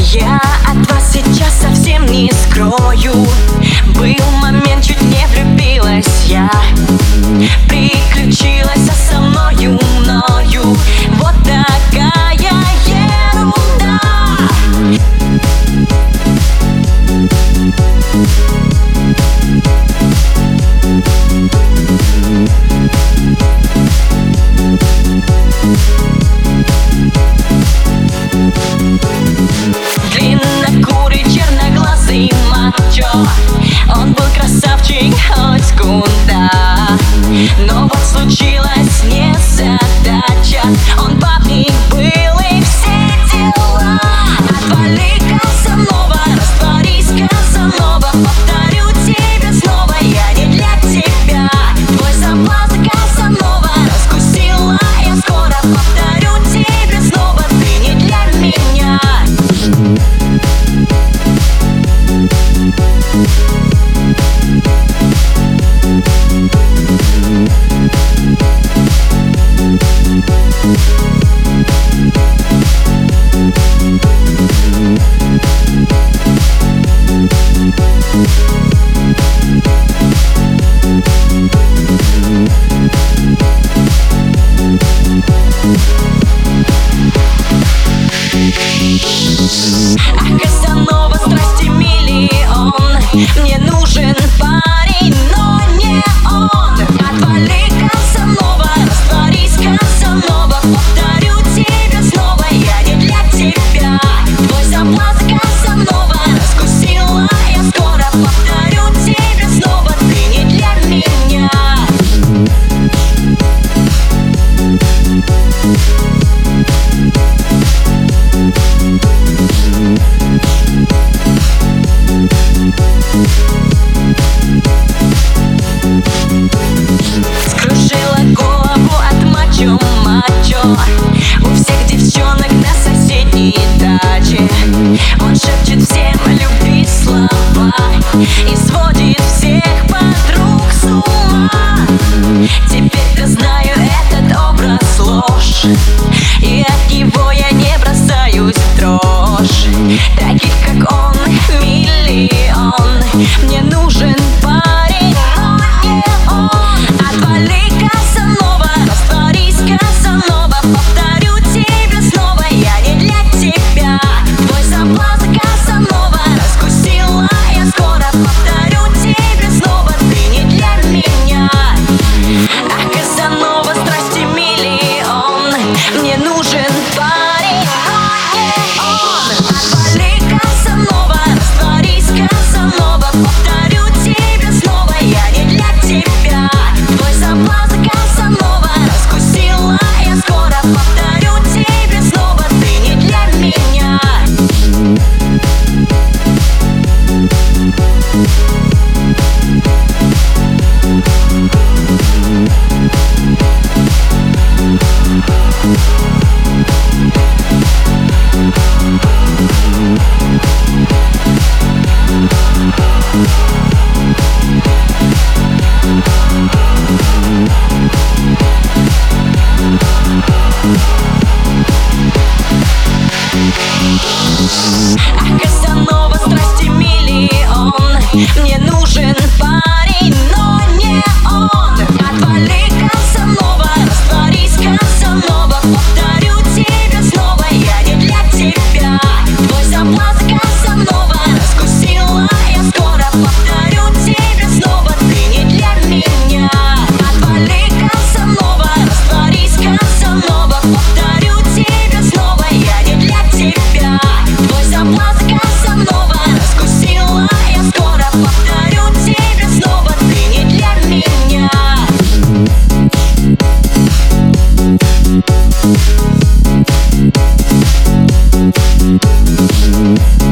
Я от вас сейчас совсем не скрою. Был момент, чуть не влюбилась я. Приключилась со мною, мною. Вот такая ерунда. Длиннокурый, черноглазый мачо. Он был красавчик хоть куда. Но вот случилась незадача. Он бабник был и все дела. Отвали, Казанова, растворись, Казанова. Повторю тебя снова, я не для тебя. Твой запас, Казанова, раскусила я скоро. Повторю тебя снова, ты не для меня. Казанова, страсти миллион. Мне нужен парень, но не он. Отвали, Казанова, растворись, Казанова. Повторю тебя снова, я не для тебя. Твой заплат, Казанова, раскусила я скоро. Повторю тебя снова, ты не для меня. Скружила голову от мачо-мачо. У всех девчонок на соседней даче. Он шепчет всем любви слова и сводит всех подруг с ума. Теперь-то знаю, этот образ ложь, и от него я не бросаюсь в дрожь. Таких, как он, миллион. Мне нужен парень, но не он. Отвали, Казанова, растворись, Казанова. Повторю тебя снова, я не для тебя. Твой соблазн, Казанова, раскусила я скоро. Повторю тебя снова, ты не для меня. А Казанова, страсти миллион. Мне нужен парень, но не он. Отвали, Казанова, растворись, Казанова. Повторю тебя снова, я не для тебя. Твой соблазн, Казанова, раскусила я скоро. Повторю тебя снова, ты не для меня. Казанова, страсти миллион. Мне нужен парень, но не он. Отвали, Казанова, растворись, Казанова. Повторю тебя снова, я не для тебя. Твой заплат, Казанова, раскусила я скоро. Повторю тебя снова, ты не для меня. Отвали, Казанова, растворись, Казанова. Повторю тебя снова, я не для тебя. Твой заплат, Казанова, раскусила я скоро. Повторю тебя снова, ты не для меня.